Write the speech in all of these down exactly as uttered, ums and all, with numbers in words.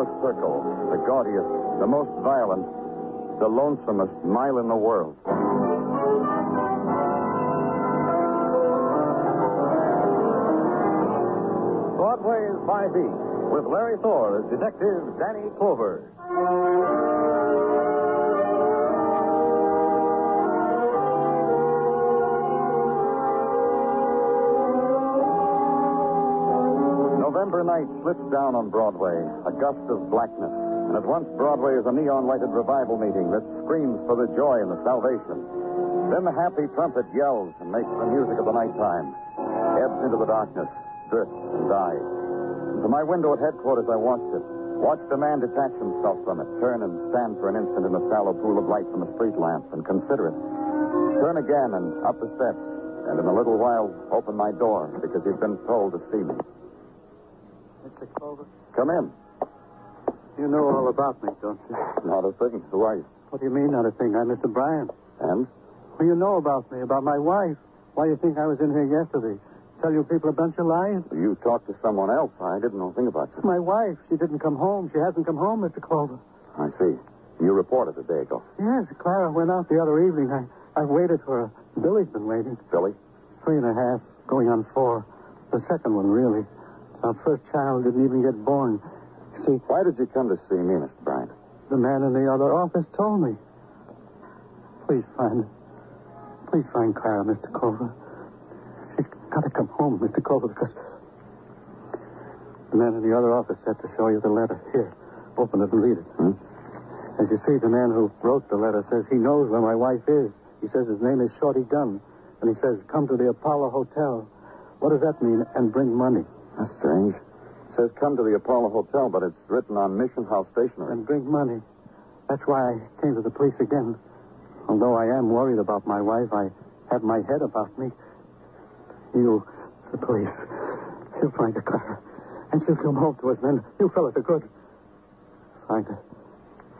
the circle, the gaudiest, the most violent, the lonesomest mile in the world. Broadway Is My Beat, with Larry Thor as Detective Danny Clover. November night slips down on Broadway, a gust of blackness, and at once Broadway is a neon-lighted revival meeting that screams for the joy and the salvation. Then the happy trumpet yells and makes the music of the nighttime, ebbs into the darkness, drifts and dies. From my window at headquarters, I watched it, watched a man detach himself from it, turn and stand for an instant in the sallow pool of light from the street lamps and consider it, turn again and up the steps, and in a little while open my door because he'd been told to see me. Mister Clover? Come in. You know all about me, don't you? Not a thing. Who are you? What do you mean, not a thing? I'm Mister Bryant. And? Well, you know about me, about my wife. Why, you think I was in here yesterday? Tell you people a bunch of lies? You talked to someone else. I didn't know a thing about you. My wife. She didn't come home. She hasn't come home, Mister Clover. I see. You reported a day ago. Yes, Clara went out the other evening. I, I waited for her. Billy's been waiting. Billy? Three and a half, going on four. The second one, really. Our first child didn't even get born. See, why did you come to see me, Mister Bryant? The man in the other office told me. Please find her. Please find Clara, Mister Clover. She's got to come home, Mister Clover, because the man in the other office said to show you the letter. Here, open it and read it. Hmm? As you see, the man who wrote the letter says he knows where my wife is. He says his name is Shorty Dunne, and he says, come to the Apollo Hotel. What does that mean? And bring money. That's strange. It says come to the Apollo Hotel, but it's written on Mission House stationery. And bring money. That's why I came to the police again. Although I am worried about my wife, I have my head about me. You, the police, you'll find her, Clara. And she'll come home to us then. You fellas are good. Find her.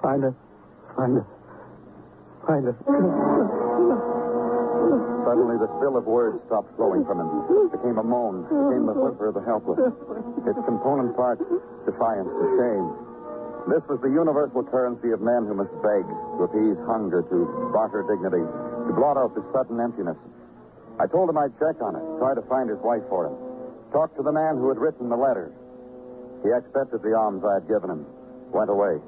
Find her. Find her. Find her. Suddenly, the spill of words stopped flowing from him. It became a moan. It became the whimper of the helpless. Its component parts, defiance and shame. This was the universal currency of men who must beg to appease hunger, to barter dignity, to blot out the sudden emptiness. I told him I'd check on it, try to find his wife for him, talk to the man who had written the letter. He accepted the alms I had given him, went away.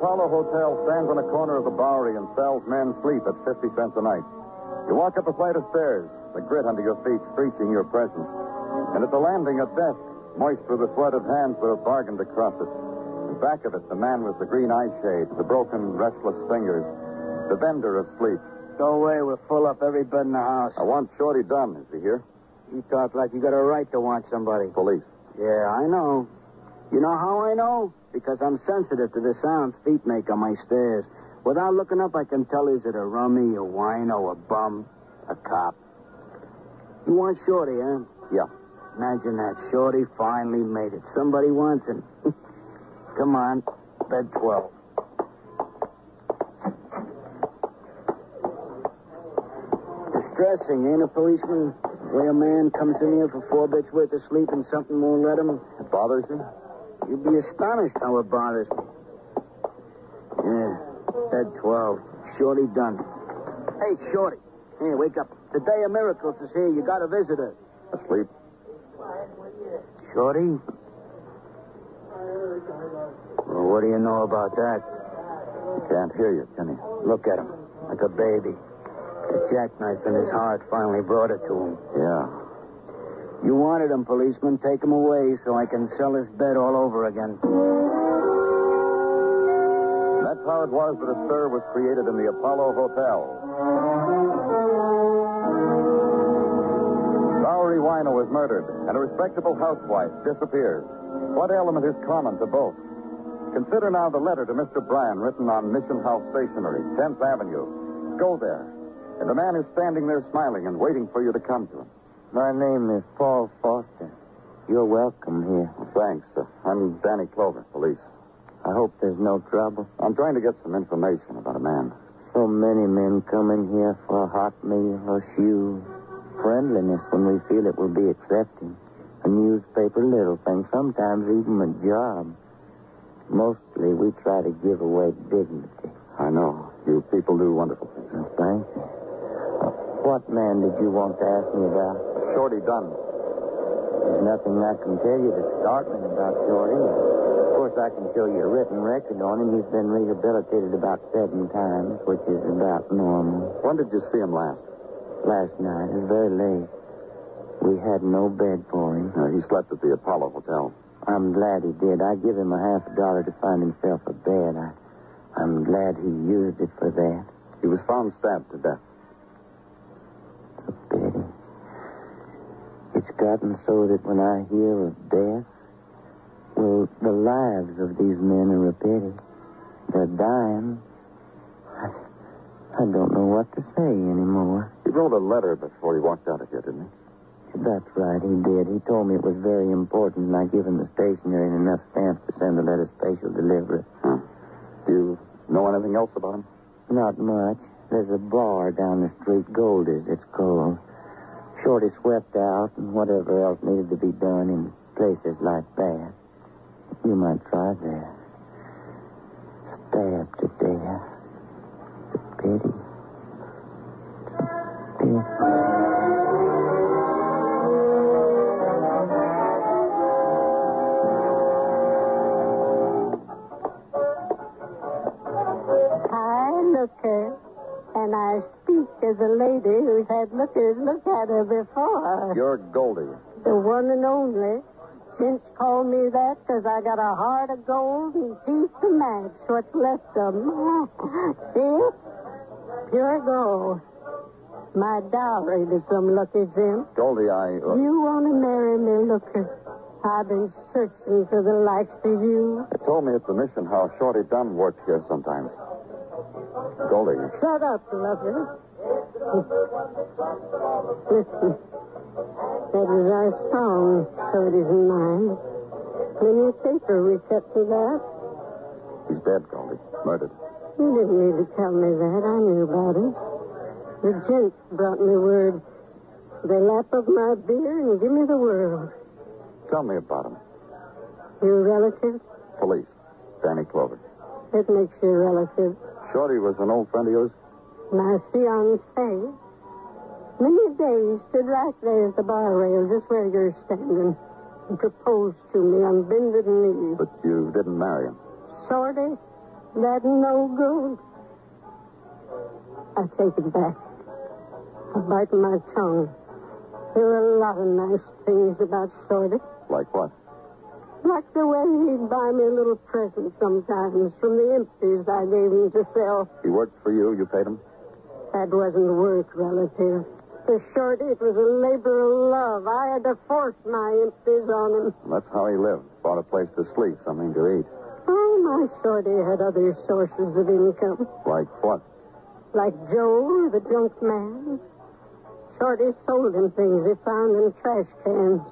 Apollo Hotel stands on a corner of the Bowery and sells men sleep at fifty cents a night. You walk up a flight of stairs, the grit under your feet screeching your presence. And at the landing, a desk, moist with the sweat of hands that have bargained across it. In back of it, the man with the green eye shade, the broken, restless fingers, the vendor of sleep. Go away, we're full up every bed in the house. I want Shorty Dunne. Is he here? You talk like you got a right to want somebody. Police. Yeah, I know. You know how I know? Because I'm sensitive to the sound feet make on my stairs. Without looking up, I can tell is it a rummy, a wino, a bum, a cop. You want Shorty, huh? Yeah. Imagine that. Shorty finally made it. Somebody wants him. Come on. Bed twelve. Distressing, ain't a policeman? When a man comes in here for four bits worth of sleep and something won't let him. It bothers you? You'd be astonished how it bothers me. Yeah, bed twelve. Shorty Dunne. Hey, Shorty. Hey, wake up. The day of miracles is here. You got a visitor. Asleep. Shorty? Well, what do you know about that? He can't hear you, can he? Look at him. Like a baby. The jackknife in his heart finally brought it to him. Yeah. You wanted him, policeman. Take him away so I can sell his bed all over again. That's how it was that a stir was created in the Apollo Hotel. Bowery wino is murdered, and a respectable housewife disappears. What element is common to both? Consider now the letter to Mister Bryan written on Mission House stationery, tenth avenue. Go there, and the man is standing there smiling and waiting for you to come to him. My name is Paul Foster. You're welcome here. Well, thanks. Uh, I'm Danny Clover, police. I hope there's no trouble. I'm trying to get some information about a man. So many men come in here for a hot meal or shoes. Friendliness, when we feel it, will be accepting. newspaper, little things, sometimes even a job. Mostly we try to give away dignity. I know. You people do wonderful things. Well, thank you. What man did you want to ask me about? Shorty Dunne. There's nothing I can tell you that's startling about Shorty. Of course, I can show you a written record on him. He's been rehabilitated about seven times, which is about normal. When did you see him last? Last night. It was very late. We had no bed for him. Uh, he slept at the Apollo Hotel. I'm glad he did. I give him a half a dollar to find himself a bed. I, I'm glad he used it for that. He was found stabbed to death. A pity. It's gotten so that when I hear of death, well, the lives of these men are a pity. They're dying. I, I don't know what to say anymore. He wrote a letter before he walked out of here, didn't he? That's right, he did. He told me it was very important, and I give him the stationery and enough stamps to send the letter special delivery. Huh. Do you know anything else about him? Not much. There's a bar down the street, Goldie's, it's called. Shorty swept out and whatever else needed to be done in places like that. You might try that. Stabbed to death. It's a pity. It's a pity. And I speak as a lady who's had lookers look at her before. You're Goldie. The one and only. Since called me that because I got a heart of gold and teeth to match what's left of them. See it? Pure gold. My dowry to some lookers in. Goldie, I... Uh... You want to marry me, looker? I've been searching for the likes of you. They told me at the Mission House Shorty Dunne worked here sometimes. Goldie. Shut up, lover. Listen. That is our song, so it isn't mine. The newspaper we kept to that. He's dead, Goldie. Murdered. You didn't need to tell me that. I knew about it. The gents brought me word. They lap up my beer and give me the world. Tell me about him. Your relatives? Police. Danny Clover. That makes you a relative. Shorty was an old friend of yours? My fiancé. Many days stood right there at the bar rail, just where you're standing. He proposed to me on bended knees. But you didn't marry him. Shorty, that no good. I take it back. I bite my tongue. There were a lot of nice things about Shorty. Like what? Like the way he'd buy me a little present sometimes from the empties I gave him to sell. He worked for you? You paid him? That wasn't work, relative. For Shorty, it was a labor of love. I had to force my empties on him. That's how he lived. Bought a place to sleep, something to eat. Oh, my Shorty had other sources of income. Like what? Like Joe, the junk man. Shorty sold him things he found in trash cans.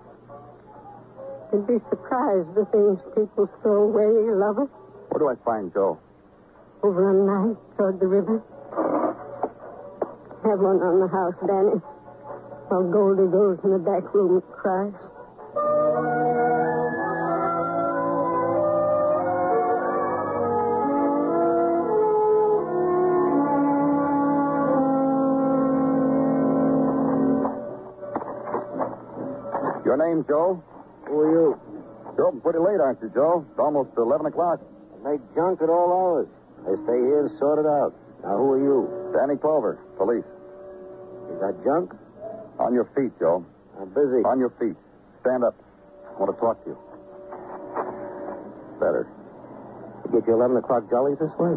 You'd be surprised the things people throw away, lover. Where do I find Joe? Over on nine toward the river. Have one on the house, Danny. While Goldie goes in the back room and cries. Your name, Joe? Who are you? You're open pretty late, aren't you, Joe? It's almost eleven o'clock. I make junk at all hours. I stay here and sort it out. Now, who are you? Danny Clover, police. Is that junk? On your feet, Joe. I'm busy. On your feet. Stand up. I want to talk to you. Better. You get your eleven o'clock jollies this way?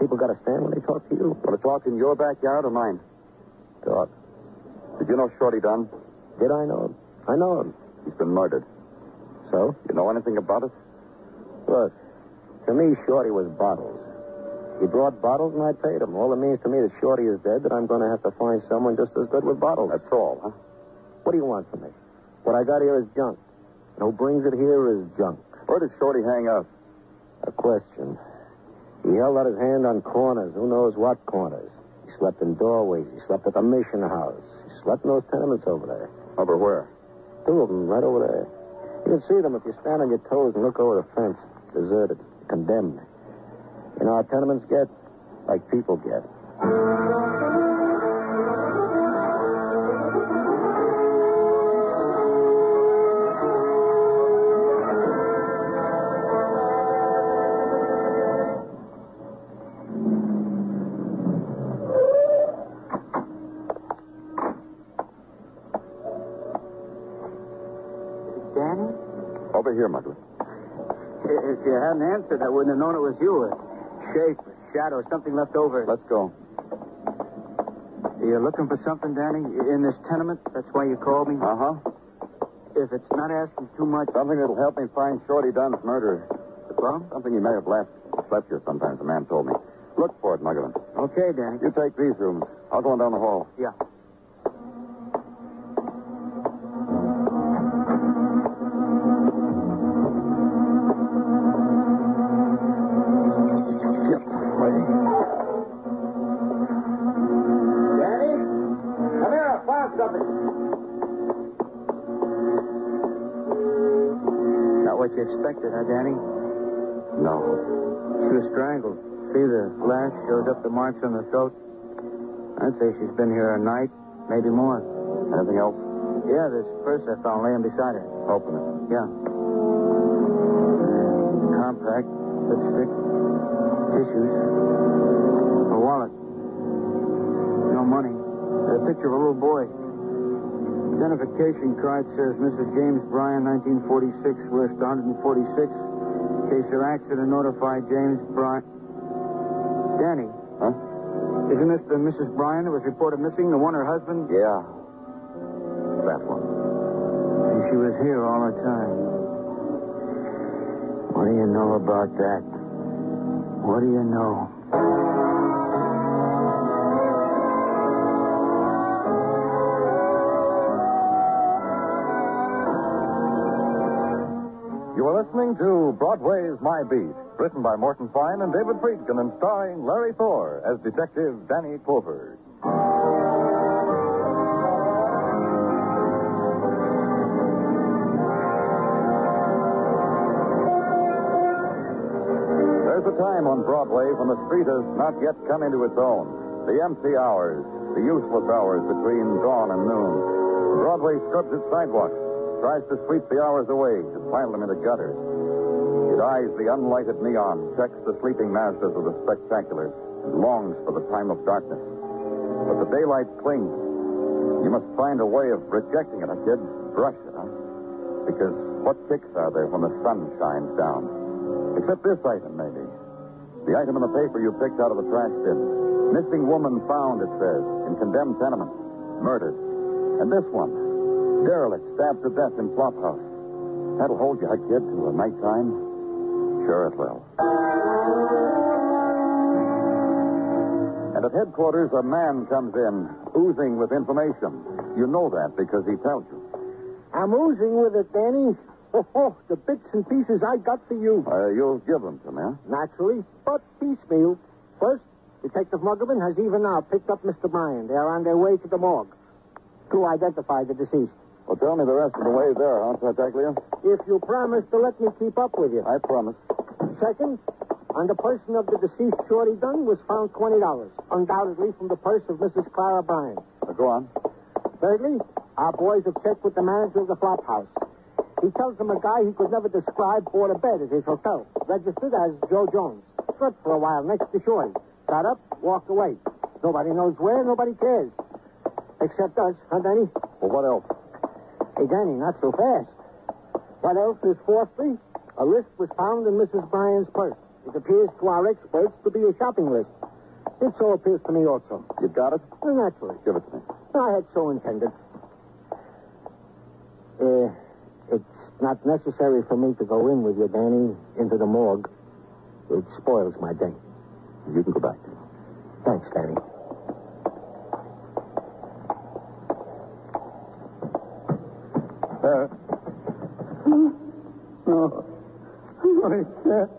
People got to stand when they talk to you. Want to talk in your backyard or mine? Talk. Did you know Shorty Dunne? Did I know him? I know him. He's been murdered. So? You know anything about it? Look, to me, Shorty was bottles. He brought bottles and I paid him. All it means to me that Shorty is dead, that I'm going to have to find someone just as good with bottles. That's all, huh? What do you want from me? What I got here is junk. And who brings it here is junk. Where did Shorty hang up? A question. He held out his hand on corners. Who knows what corners? He slept in doorways. He slept at the Mission House. He slept in those tenements over there. Over where? Two of them right over there. You'll see them if you stand on your toes and look over the fence. Deserted. Condemned. You know how tenements get? Like people get. Here, Mugler. If you hadn't answered, I wouldn't have known it was you. A shape, a shadow, something left over. Let's go. You're looking for something, Danny, in this tenement? That's why you called me? Uh-huh. If it's not asking too much... Something that'll help me find Shorty Dunne's murderer. The problem? Something he may have left. Slept here sometimes, the man told me. Look for it, Mugler. Okay, Danny. You take these rooms. I'll go on down the hall. Yeah. Expected, huh, Danny? No. She was strangled. See, the lash shows up the marks on the throat. I'd say she's been here a night, maybe more. Anything else? Yeah, this purse I found laying beside her. Open it. Yeah. Compact, lipstick, tissues, a wallet. No money. A picture of a little boy. Identification card says Missus James Bryan, nineteen forty-six, West one forty-six. Case of accident, notified James Bryan. Danny. Huh? Isn't this the Missus Bryan that was reported missing? The one her husband? Yeah. That one. And she was here all the time. What do you know about that? What do you know? Listening to Broadway's My Beat, written by Morton Fine and David Friedkin and starring Larry Thor as Detective Danny Clover. There's a time on Broadway when the street has not yet come into its own. The empty hours, the useless hours between dawn and noon. Broadway scrubs its sidewalks, tries to sweep the hours away, to pile them into gutters. It eyes the unlighted neon, checks the sleeping masters of the spectacular, and longs for the time of darkness. But the daylight clings. You must find a way of rejecting it, huh, kid? Brush it, huh? Because what kicks are there when the sun shines down? Except this item, maybe. The item in the paper you picked out of the trash bin. Missing woman found, it says, in condemned tenement. Murdered. And this one. Derelict, stabbed to death in Flophouse. That'll hold you, huh, kid, till the nighttime? Sure it will. And at headquarters, a man comes in, oozing with information. You know that because he tells you. I'm oozing with it, Danny. Oh, oh the bits and pieces I got for you. Uh, you'll give them to me, huh? Naturally, but piecemeal. First, Detective Muggerman has even now picked up Mister Bryan. They are on their way to the morgue to identify the deceased. Well, tell me the rest of the way there, huh, Tartaglia? If you promise to let me keep up with you. I promise. Second, on the person of the deceased Shorty Dunne was found twenty dollars, undoubtedly from the purse of Missus Clara Bryan. Now, go on. Thirdly, our boys have checked with the manager of the flop house. He tells them a guy he could never describe bought a bed at his hotel, registered as Joe Jones. Slept for a while next to Shorty. Got up, walked away. Nobody knows where, nobody cares. Except us, huh, Danny? Well, what else? Hey, Danny, not so fast. What else is fourthly? A list was found in Missus Bryan's purse. It appears to our experts to be a shopping list. It so appears to me also. You got it? Well, naturally. Give it to me. I had so intended. Uh, it's not necessary for me to go in with you, Danny, into the morgue. It spoils my day. You can go back. Thanks, Danny. Uh, no. No, I can't.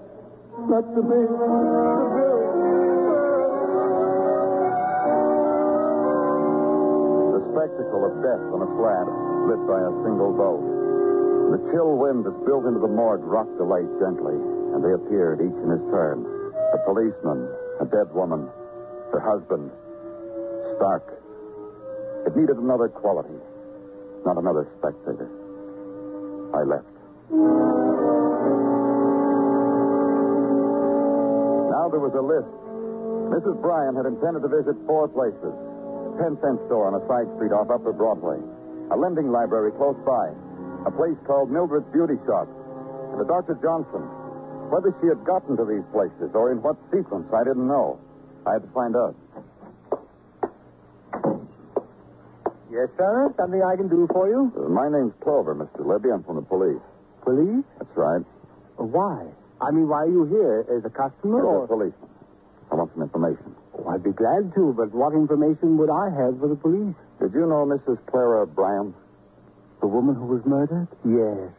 Not to me. Not to Bill. The spectacle of death on a flat lit by a single bulb. The chill wind that built into the morgue rocked the light gently, and they appeared, each in his turn. A policeman, a dead woman, her husband, stark. It needed another quality, not another spectator. I left. Now there was a list. Missus Bryan had intended to visit four places. A ten-cent store on a side street off Upper Broadway. A lending library close by. A place called Mildred's Beauty Shop. And the Doctor Johnson. Whether she had gotten to these places or in what sequence, I didn't know. I had to find out. Yes, sir? Something I can do for you? Uh, my name's Clover, Mister Libby. I'm from the police. Police? That's right. Uh, why? I mean, why are you here? As a customer as or... a policeman. I want some information. Oh, I'd be glad to, but what information would I have for the police? Did you know Missus Clara Bryan? The woman who was murdered? Yes.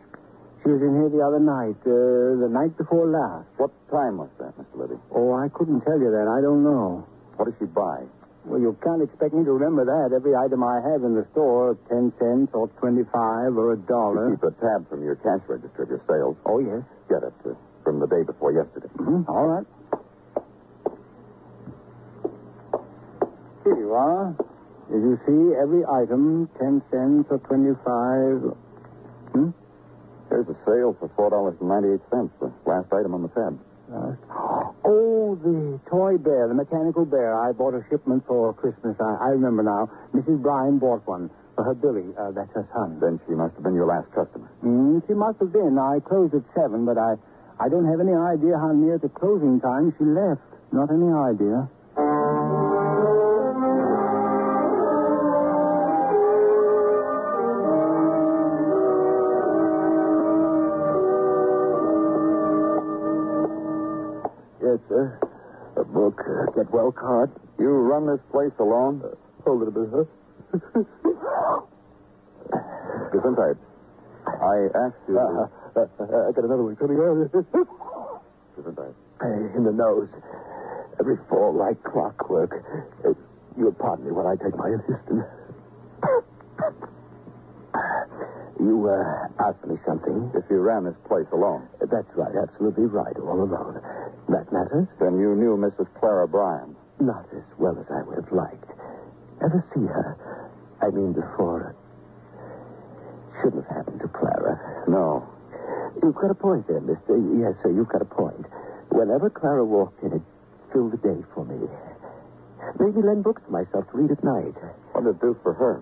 She was in here the other night, uh, the night before last. What time was that, Mister Libby? Oh, I couldn't tell you that. I don't know. What did she buy? Well, you can't expect me to remember that. Every item I have in the store, ten cents or twenty-five or a dollar. You keep a tab from your cash register of your sales. Oh, yes. Get it uh, from the day before yesterday. Mm-hmm. All right. Here you are. Did you see every item, ten cents or twenty-five? Hmm? There's a sale for four dollars and ninety-eight cents, the last item on the tab. Uh, oh, the toy bear, the mechanical bear. I bought a shipment for Christmas. I, I remember now. Missus Bryan bought one for her Billy. Uh, that's her son. Then she must have been your last customer. Mm, she must have been. I closed at seven, but I, I don't have any idea how near to closing time she left. Not any idea. Sir. A book, uh, get well card. You run this place alone? Uh, hold it a bit, huh? Gesundheit. I asked you. Uh, to... uh, uh, I got another one coming out. Gesundheit. Uh, in the nose. Every fall like clockwork. Uh, you'll pardon me when I take my assistant. You uh, asked me something. If you ran this place alone. Uh, that's right. Absolutely right. All alone. That matters? Then you knew Missus Clara Bryan. Not as well as I would have liked. Ever see her? I mean, before. Shouldn't have happened to Clara. No. You've got a point there, mister. Yes, sir, you've got a point. Whenever Clara walked in, it filled the day for me. Made me lend books to myself to read at night. What did it do for her?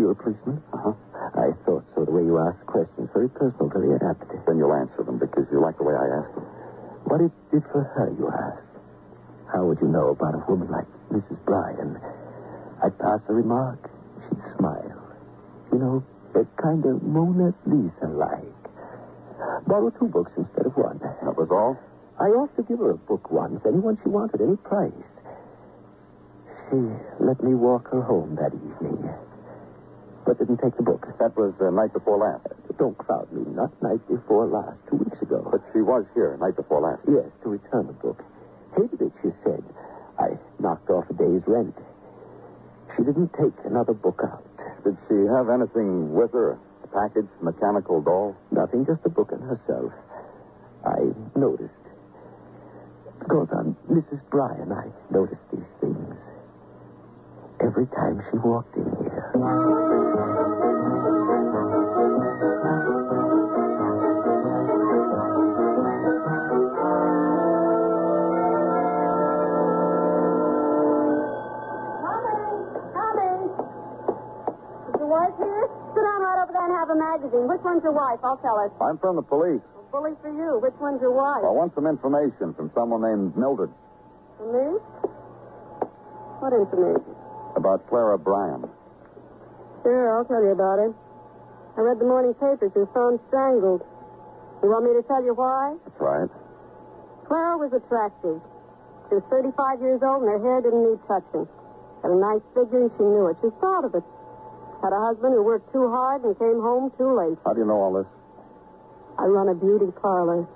You're a policeman? Uh-huh. I thought so, the way you ask questions. Very personal, very apt. Then you'll answer them because you like the way I ask them. What it did for her, you asked. How would you know about a woman like Missus Bryan? I'd pass a remark. She'd smile. You know, a kind of Mona Lisa-like. Borrow two books instead of one. That was all? I offered to give her a book once, any one she wanted, any price. She let me walk her home that evening, but didn't take the book. That was the uh, night before last. Uh, don't crowd me. Not night before last. Two weeks ago. But she was here night before last. Yes, to return the book. Hated it, she said. I knocked off a day's rent. She didn't take another book out. Did she have anything with her? A package, mechanical doll? Nothing, just the book and herself. I noticed. Goes on, Missus Bryan, I noticed these things. Every time she walked in here. Mommy! Mommy! Is your wife here? Sit down right over there and have a magazine. Which one's your wife? I'll tell her. I'm from the police. Well, bully for you. Which one's your wife? I want some information from someone named Mildred. From me? What information? About Clara Bryan. Sure, I'll tell you about it. I read the morning papers and found strangled. You want me to tell you why? That's right. Clara was attractive. She was thirty-five years old and her hair didn't need touching. Had a nice figure and she knew it. She was proud of it. Had a husband who worked too hard and came home too late. How do you know all this? I run a beauty parlor,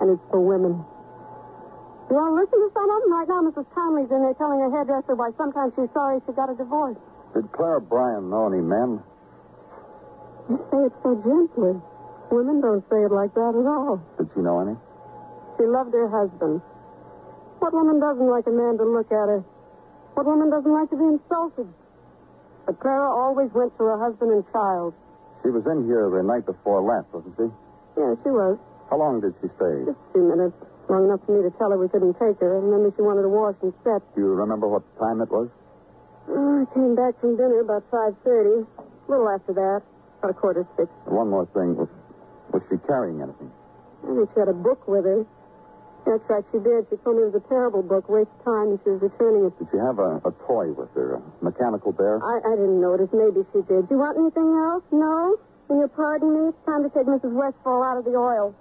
and it's for women. You want to listen to some of them? Right now, Missus Conley's in there telling her hairdresser why sometimes she's sorry she got a divorce. Did Clara Bryan know any men? You say it so gently. Women don't say it like that at all. Did she know any? She loved her husband. What woman doesn't like a man to look at her? What woman doesn't like to be insulted? But Clara always went to her husband and child. She was in here the night before last, wasn't she? Yeah, she was. How long did she stay? Just a few minutes. Long enough for me to tell her we couldn't take her, and then she wanted to wash and set. Do you remember what time it was? Oh, I came back from dinner about five thirty. A little after that. About a quarter to six. And one more thing. Was, was she carrying anything? I think she had a book with her. That's right, she did. She told me it was a terrible book, waste of time, and she was returning it. Did she have a, a toy with her, a mechanical bear? I, I didn't notice. Maybe she did. Do you want anything else? No? Will you pardon me? It's time to take Missus Westfall out of the oil.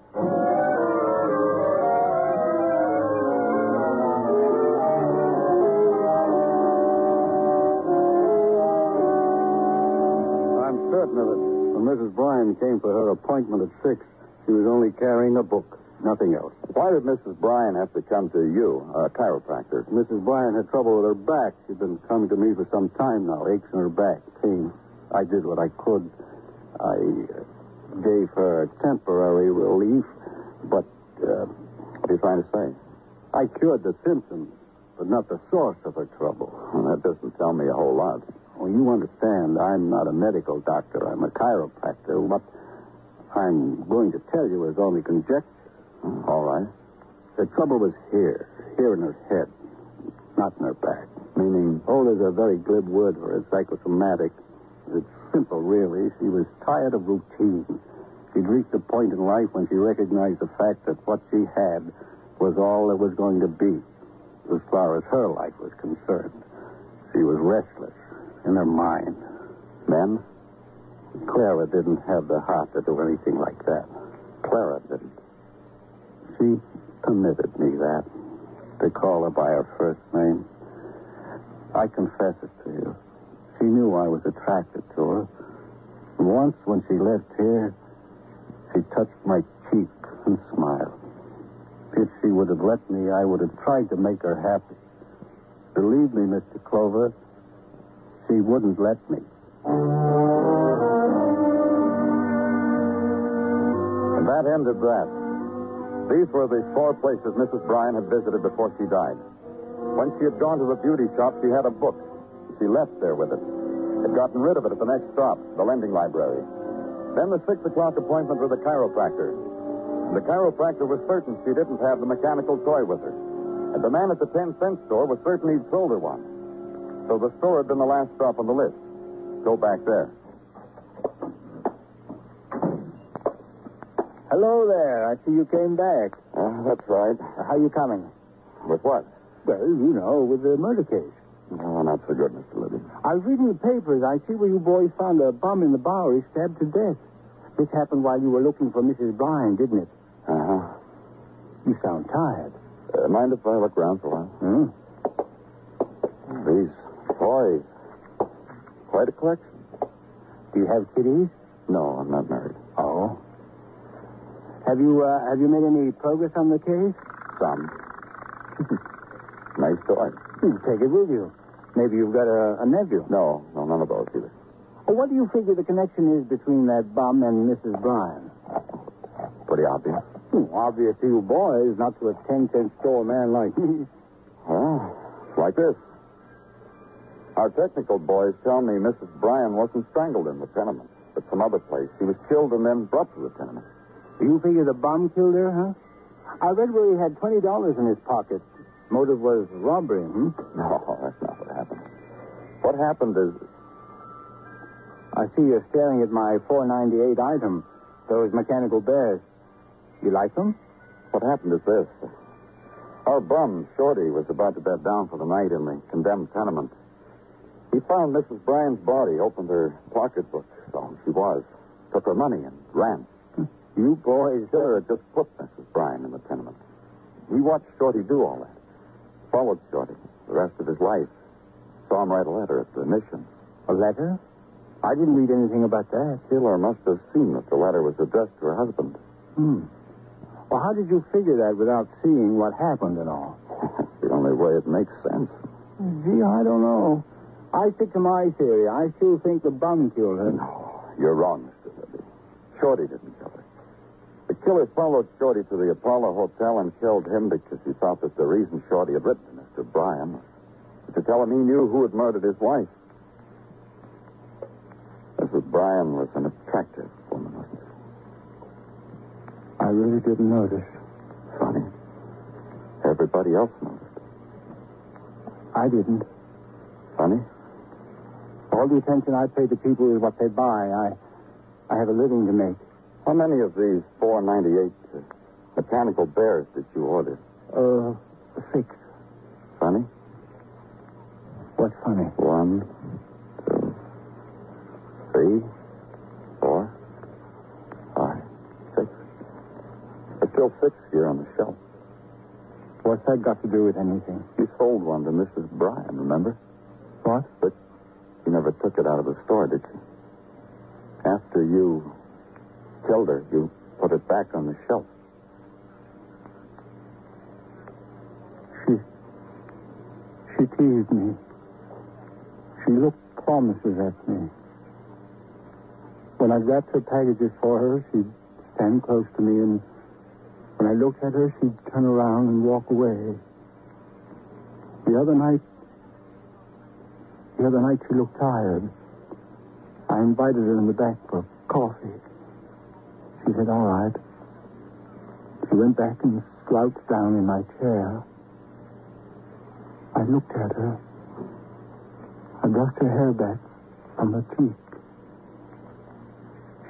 I'm certain of it. When Missus Bryan came for her appointment at six, she was only carrying a book. Nothing else. Why did Missus Bryan have to come to you, a chiropractor? Missus Bryan had trouble with her back. She'd been coming to me for some time now, aches in her back, pain. I did what I could. I gave her temporary relief, but... Uh, what are you trying to say? I cured the symptoms, but not the source of her trouble. Well, that doesn't tell me a whole lot. Well, you understand, I'm not a medical doctor. I'm a chiropractor. What I'm going to tell you is only conjecture. All right. The trouble was here, here in her head, not in her back. Meaning? Oh, there's a very glib word for it, psychosomatic. It's simple, really. She was tired of routine. She'd reached a point in life when she recognized the fact that what she had was all there was going to be, as far as her life was concerned. She was restless in her mind. Then? Clara didn't have the heart to do anything like that. Clara didn't. She permitted me that, to call her by her first name. I confess it to you. She knew I was attracted to her. And once, when she left here, she touched my cheek and smiled. If she would have let me, I would have tried to make her happy. Believe me, Mister Clover, she wouldn't let me. And that ended that. These were the four places Missus Bryan had visited before she died. When she had gone to the beauty shop, she had a book. She left there with it. Had gotten rid of it at the next stop, the lending library. Then the six o'clock appointment with the chiropractor. And the chiropractor was certain she didn't have the mechanical toy with her. And the man at the ten-cent store was certain he'd sold her one. So the store had been the last stop on the list. Go back there. Hello there. I see you came back. Uh, that's right. How you coming? With what? Well, you know, with the murder case. Oh, not so good, Mister Liddy. I was reading the papers. I see where you boys found a bum in the Bowery stabbed to death. This happened while you were looking for Missus Bryan, didn't it? Uh-huh. You sound tired. Uh, mind if I look around for a while? Hmm? These toys. Quite a collection. Do you have kiddies? No, I'm not married. Oh. Have you, uh, have you made any progress on the case? Some. Nice toy. You take it with you. Maybe you've got a, a nephew. No, no, none of those either. Well, what do you figure the connection is between that bum and Missus Bryan? Pretty obvious. Hmm, obvious to you boys, not to a ten-cent store man like me. Well, like this. Our technical boys tell me Missus Bryan wasn't strangled in the tenement, but some other place. She was killed and then brought to the tenement. Do you figure the bum killed her, huh? I read where he had twenty dollars in his pocket. Motive was robbery, hmm? No, that's not what happened. What happened is... I see you're staring at my four ninety-eight item, those mechanical bears. You like them? What happened is this. Our bum, Shorty, was about to bed down for the night in the condemned tenement. He found Missus Bryan's body, opened her pocketbook, so she was, took her money and ran. You boys there had just put Missus Bryan in the tenement. He watched Shorty do all that. Followed Shorty the rest of his life. Saw him write a letter at the mission. A letter? I didn't read anything about that. Killer must have seen that the letter was addressed to her husband. Hmm. Well, how did you figure that without seeing what happened and all? That's the only way it makes sense. Gee, I don't know. I stick to my theory. I still think the bum killed her. No, you're wrong, Mister Libby. Shorty didn't kill her. killer followed Shorty to the Apollo Hotel and killed him because he thought that the reason Shorty had written to Mister Bryan was to tell him he knew who had murdered his wife. Missus Bryan was an attractive woman, wasn't she? I really didn't notice. Funny. Everybody else noticed. I didn't. Funny? All the attention I pay to people is what they buy. I I have a living to make. How many of these four ninety-eight uh, mechanical bears did you order? Uh, six. Funny? What's funny? One, two, three, four, five, six. There's still six here on the shelf. What's that got to do with anything? You sold one to Missus Bryan, remember? What? But you never took it out of the store, did you? After you killed her, you put it back on the shelf. She... She teased me. She looked promises at me. When I wrapped her packages for her, she'd stand close to me, and when I looked at her, she'd turn around and walk away. The other night, the other night she looked tired. I invited her in the back for coffee. She said, all right. She went back and slouched down in my chair. I looked at her. I brushed her hair back from her cheek.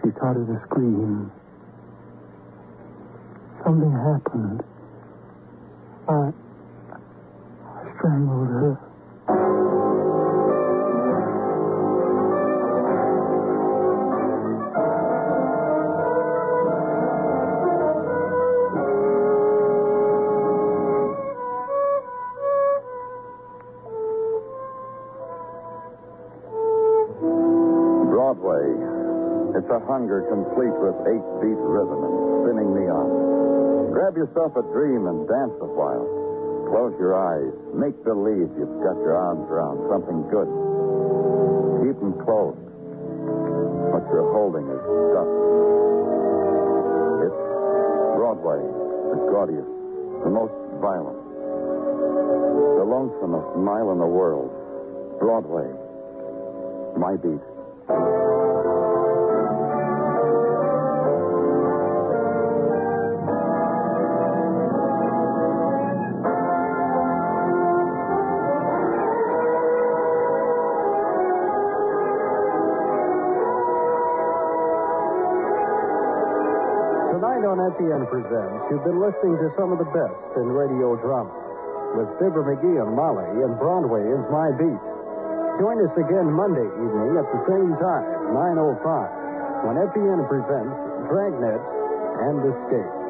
She started to scream. Something happened. I, I strangled her. Complete with eight-beat rhythm and spinning neon. Grab yourself a dream and dance a while. Close your eyes. Make believe you've got your arms around something good. Keep them closed. What you're holding is stuff. It's Broadway, the gaudiest, the most violent, the lonesomest mile in the world. Broadway, my beat. F B N presents, you've been listening to some of the best in radio drama with Fibber McGee and Molly and Broadway Is My Beat. Join us again Monday evening at the same time, nine oh five, when F B N presents Dragnet and Escape.